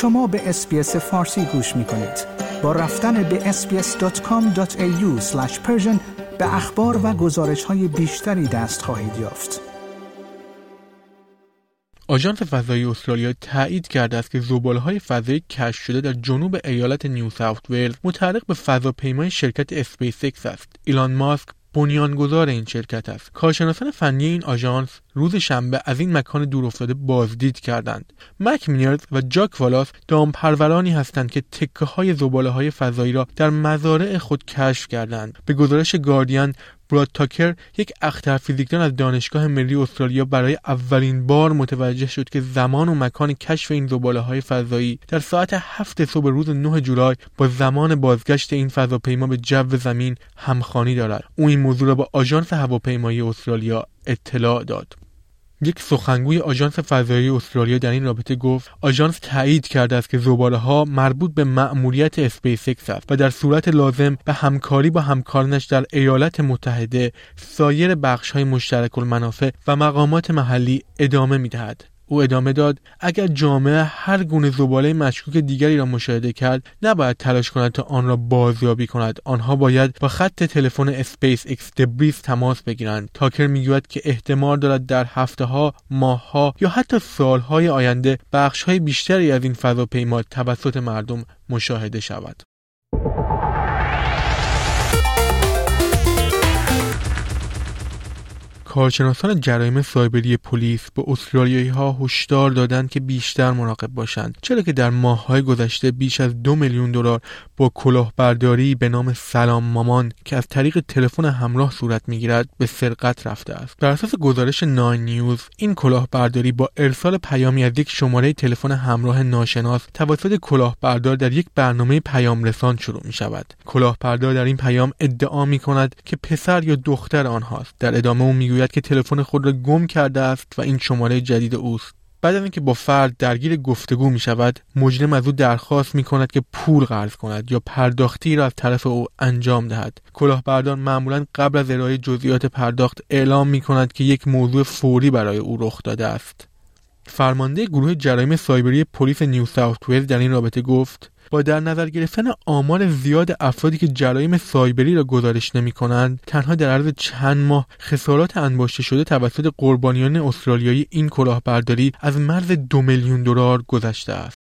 شما به SBS فارسی گوش می کنید. با رفتن به sbs.com.au/persian به اخبار و گزارش‌های بیشتری دست خواهید یافت. آژانس فضایی استرالیا تایید کرده است که زباله‌های فضایی کشف شده در جنوب ایالت نیو ساوت ولز متعلق به فضاپیمای شرکت اسپیس ایکس است. ایلان ماسک بنیانگذار این شرکت است. کارشناسان فنی این آژانس روز شنبه از این مکان دورافتاده بازدید کردند. مک میلر و جاک والاس دامپرورانی هستند که تکه‌های زباله‌های فضایی را در مزارع خود کشف کردند. به گزارش گاردین، براد تاکر، یک اخترفیزیکدان از دانشگاه ملی استرالیا، برای اولین بار متوجه شد که زمان و مکان کشف این زباله‌های فضایی در ساعت 7 صبح روز 9 جولای با زمان بازگشت این فضاپیما به جو زمین همخوانی دارد. او این موضوع را به آژانس هواپیمایی استرالیا اطلاع داد. یک سخنگوی آژانس فضایی استرالیا در این رابطه گفت: آژانس تایید کرده است که زباله‌ها مربوط به مأموریت اسپیس ایکس است و در صورت لازم به همکاری با همکارانش در ایالات متحده، سایر بخش‌های مشترک المنافع و مقامات محلی ادامه می‌دهد. او ادامه داد: اگر جامعه هر گونه زباله مشکوک دیگری را مشاهده کرد، نباید تلاش کند تا آن را بازیابی کند. آنها باید با خط تلفن اسپیس ایکس دبریز تماس بگیرند. تاکر میگوید که احتمال دارد در هفته‌ها، ماه‌ها یا حتی سال‌های آینده بخش‌های بیشتری از این فضاپیما توسط مردم مشاهده شود. کارشناسان جرایم سایبری پلیس به استرالیایی‌ها هشدار دادند که بیشتر مراقب باشند، چرا که در ماه‌های گذشته بیش از 2 میلیون دلار با کلاهبرداری به نام سلام مامان که از طریق تلفن همراه صورت می‌گیرد به سرقت رفته است. بر اساس گزارش 9 نیوز، این کلاهبرداری با ارسال پیامی از یک شماره تلفن همراه ناشناس توسط کلاهبردار در یک برنامه پیام‌رسان شروع می‌شود. کلاهبردار در این پیام ادعا می‌کند که پسر یا دختر آنهاست. در ادامه او می‌گوید که تلفن خود را گم کرده است و این شماره جدید اوست. بعد از اینکه با فرد درگیر گفتگو می شود، مجرم از او درخواست می کند که پول قرض کند یا پرداختی را از طرف او انجام دهد. کلاهبردار معمولاً قبل از ارائه جزئیات پرداخت اعلام می کند که یک موضوع فوری برای او رخ داده است. فرمانده گروه جرایم سایبری پلیس نیو ساوت ولز در این رابطه گفت: با در نظر گرفتن آمار زیاد افرادی که جرایم سایبری را گزارش نمی‌کنند، تنها در عرض چند ماه خسارات انباشته شده توسط قربانیان استرالیایی این کلاهبرداری از مرز 2 میلیون دلار گذشته است.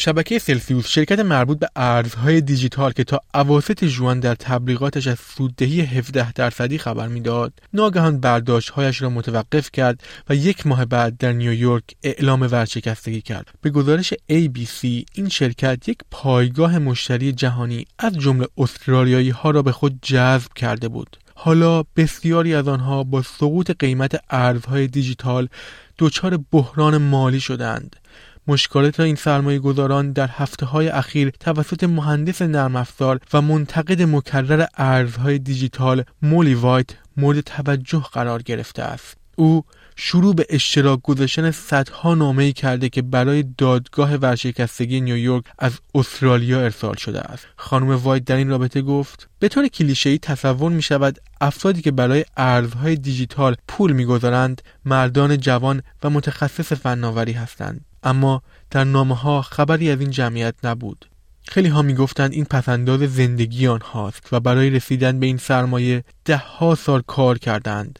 شبکه سلسیوس، شرکت مربوط به ارزهای دیجیتال که تا اواسط ژوئن در تبلیغاتش از سوددهی 17% خبر میداد، ناگهان برداشت‌هایش را متوقف کرد و یک ماه بعد در نیویورک اعلام ورشکستگی کرد. به گزارش ABC، این شرکت یک پایگاه مشتری جهانی از جمله استرالیایی‌ها را به خود جذب کرده بود. حالا بسیاری از آنها با سقوط قیمت ارزهای دیجیتال دچار بحران مالی شدند. مشکلات این سرمایه‌گذاران در هفته‌های اخیر توسط مهندس نرم‌افزار و منتقد مکرر ارزهای دیجیتال مولی وایت مورد توجه قرار گرفته است. او شروع به اشتراک گذاشتن صدها نامه‌ای کرده که برای دادگاه ورشکستگی نیویورک از استرالیا ارسال شده است. خانم وایت در این رابطه گفت: به طور کلیشه‌ای تصور می‌شود افرادی که برای ارزهای دیجیتال پول می‌گذارند مردان جوان و متخصص فناوری هستند. اما در نامه‌ها خبری از این جمعیت نبود. خیلی ها می گفتند این پسنداز زندگی آنهاست و برای رسیدن به این سرمایه 10 سال کار کردند.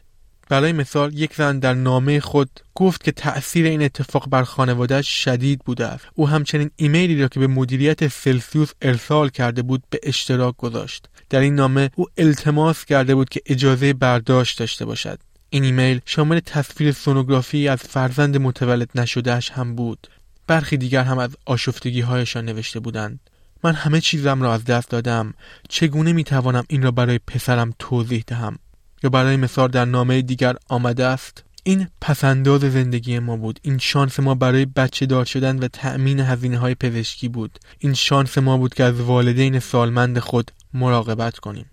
برای مثال، یک زن در نامه خود گفت که تأثیر این اتفاق بر خانواده‌اش شدید بوده است. او همچنین ایمیلی را که به مدیریت سلسیوس ارسال کرده بود به اشتراک گذاشت. در این نامه او التماس کرده بود که اجازه برداشت داشته باشد. این ایمیل شامل تصویر سونوگرافی از فرزند متولد نشدهش هم بود. برخی دیگر هم از آشفتگی‌هایشان نوشته بودند. من همه چیزم را از دست دادم. چگونه می‌توانم این را برای پسرم توضیح دهم؟ یا برای مثال در نامه دیگر آمده است: این پسنداز زندگی ما بود. این شانس ما برای بچه دار شدن و تأمین هزینه‌های پزشکی بود. این شانس ما بود که از والدین سالمند خود مراقبت کنیم.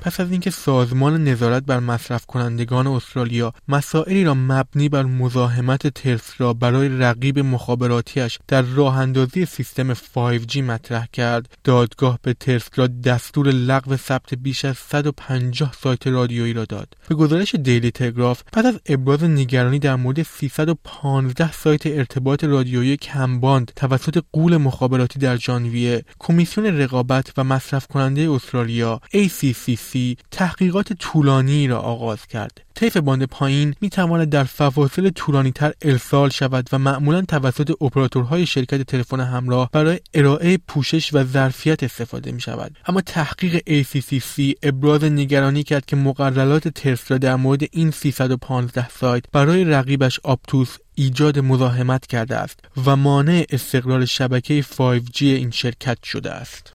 پس از اینکه سازمان نظارت بر مصرف کنندگان استرالیا مسائلی را مبنی بر مزاحمت ترفس را برای رقیب مخابراتیش در راه اندازی سیستم 5G مطرح کرد، دادگاه به ترفس را دستور لغو ثبت بیش از 150 سایت رادیویی را داد. به گزارش دیلی تلگراف، پس از ابراز نگرانی در مورد 315 سایت ارتباط رادیویی کم‌باند توسط غول مخابراتی در ژانویه، کمیسیون رقابت و مصرف کننده استرالیا ACCC تحقیقات طولانی را آغاز کرد. طیف باند پایین می تواند در فواصل طولانی تر ارسال شود و معمولاً توسط اپراتورهای شرکت تلفن همراه برای ارائه پوشش و ظرفیت استفاده می شود. اما تحقیق ACCC ابراز نگرانی کرد که مقررات ترفس را در مورد این 315 سایت برای رقیبش اپتوس ایجاد مزاحمت کرده است و مانع استقرار شبکه 5G این شرکت شده است.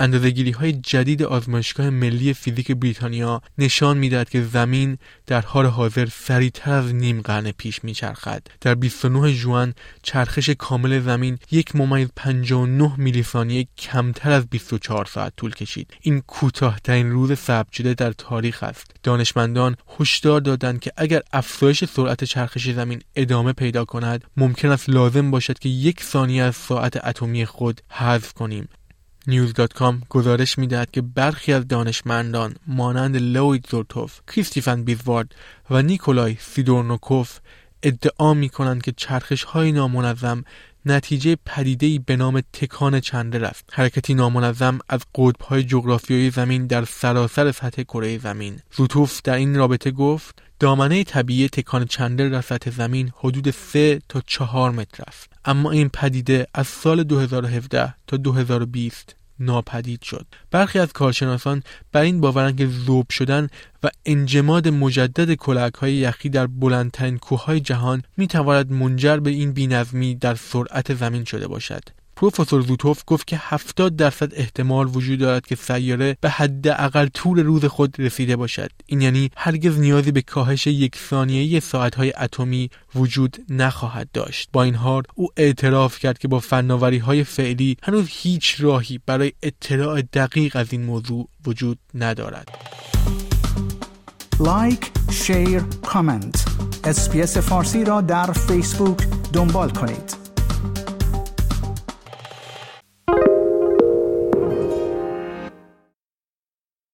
اندازه‌گیری‌های جدید آزمایشگاه ملی فیزیک بریتانیا نشان می‌دهد که زمین در حال حاضر سریع‌تر از نیم قرن پیش می‌چرخد. در 29 ژوئن چرخش کامل زمین 1.59 میلی ثانیه کمتر از 24 ساعت طول کشید. این کوتاه‌ترین روز ثبت شده در تاریخ است. دانشمندان هشدار دادند که اگر افزایش سرعت چرخش زمین ادامه پیدا کند، ممکن است لازم باشد که یک ثانیه از ساعت اتمی خود حذف کنیم. news.com گزارش می‌دهد که برخی از دانشمندان مانند لوید زورتوف، کریستوفن بیزوارد و نیکولای سیدورنوکوف ادعا می‌کنند که چرخش‌های نامنظم نتیجه پدیده‌ای به نام تکان چندر است. حرکتی نامنظم از قطب‌های جغرافیایی زمین در سراسر سطح کره زمین. زورتوف در این رابطه گفت: دامنه طبیعی تکان چندر در سطح زمین حدود 3 تا 4 متر است، اما این پدیده از سال 2017 تا 2020 ناپدید شد. برخی از کارشناسان بر این باورند که ذوب شدن و انجماد مجدد کله‌های یخی در بلندترین کوه‌های جهان می‌تواند منجر به این بی‌نظمی در سرعت زمین شده باشد. پروفسور زوتوف گفت که 70% احتمال وجود دارد که سیاره به حداقل طول روز خود رسیده باشد. این یعنی هرگز نیازی به کاهش یک ثانیه‌ای ساعت‌های اتمی وجود نخواهد داشت. با این حال او اعتراف کرد که با فناوری‌های فعلی هنوز هیچ راهی برای اطلاع دقیق از این موضوع وجود ندارد. لایک، شیر، کامنت. SBS فارسی را در فیسبوک دنبال کنید.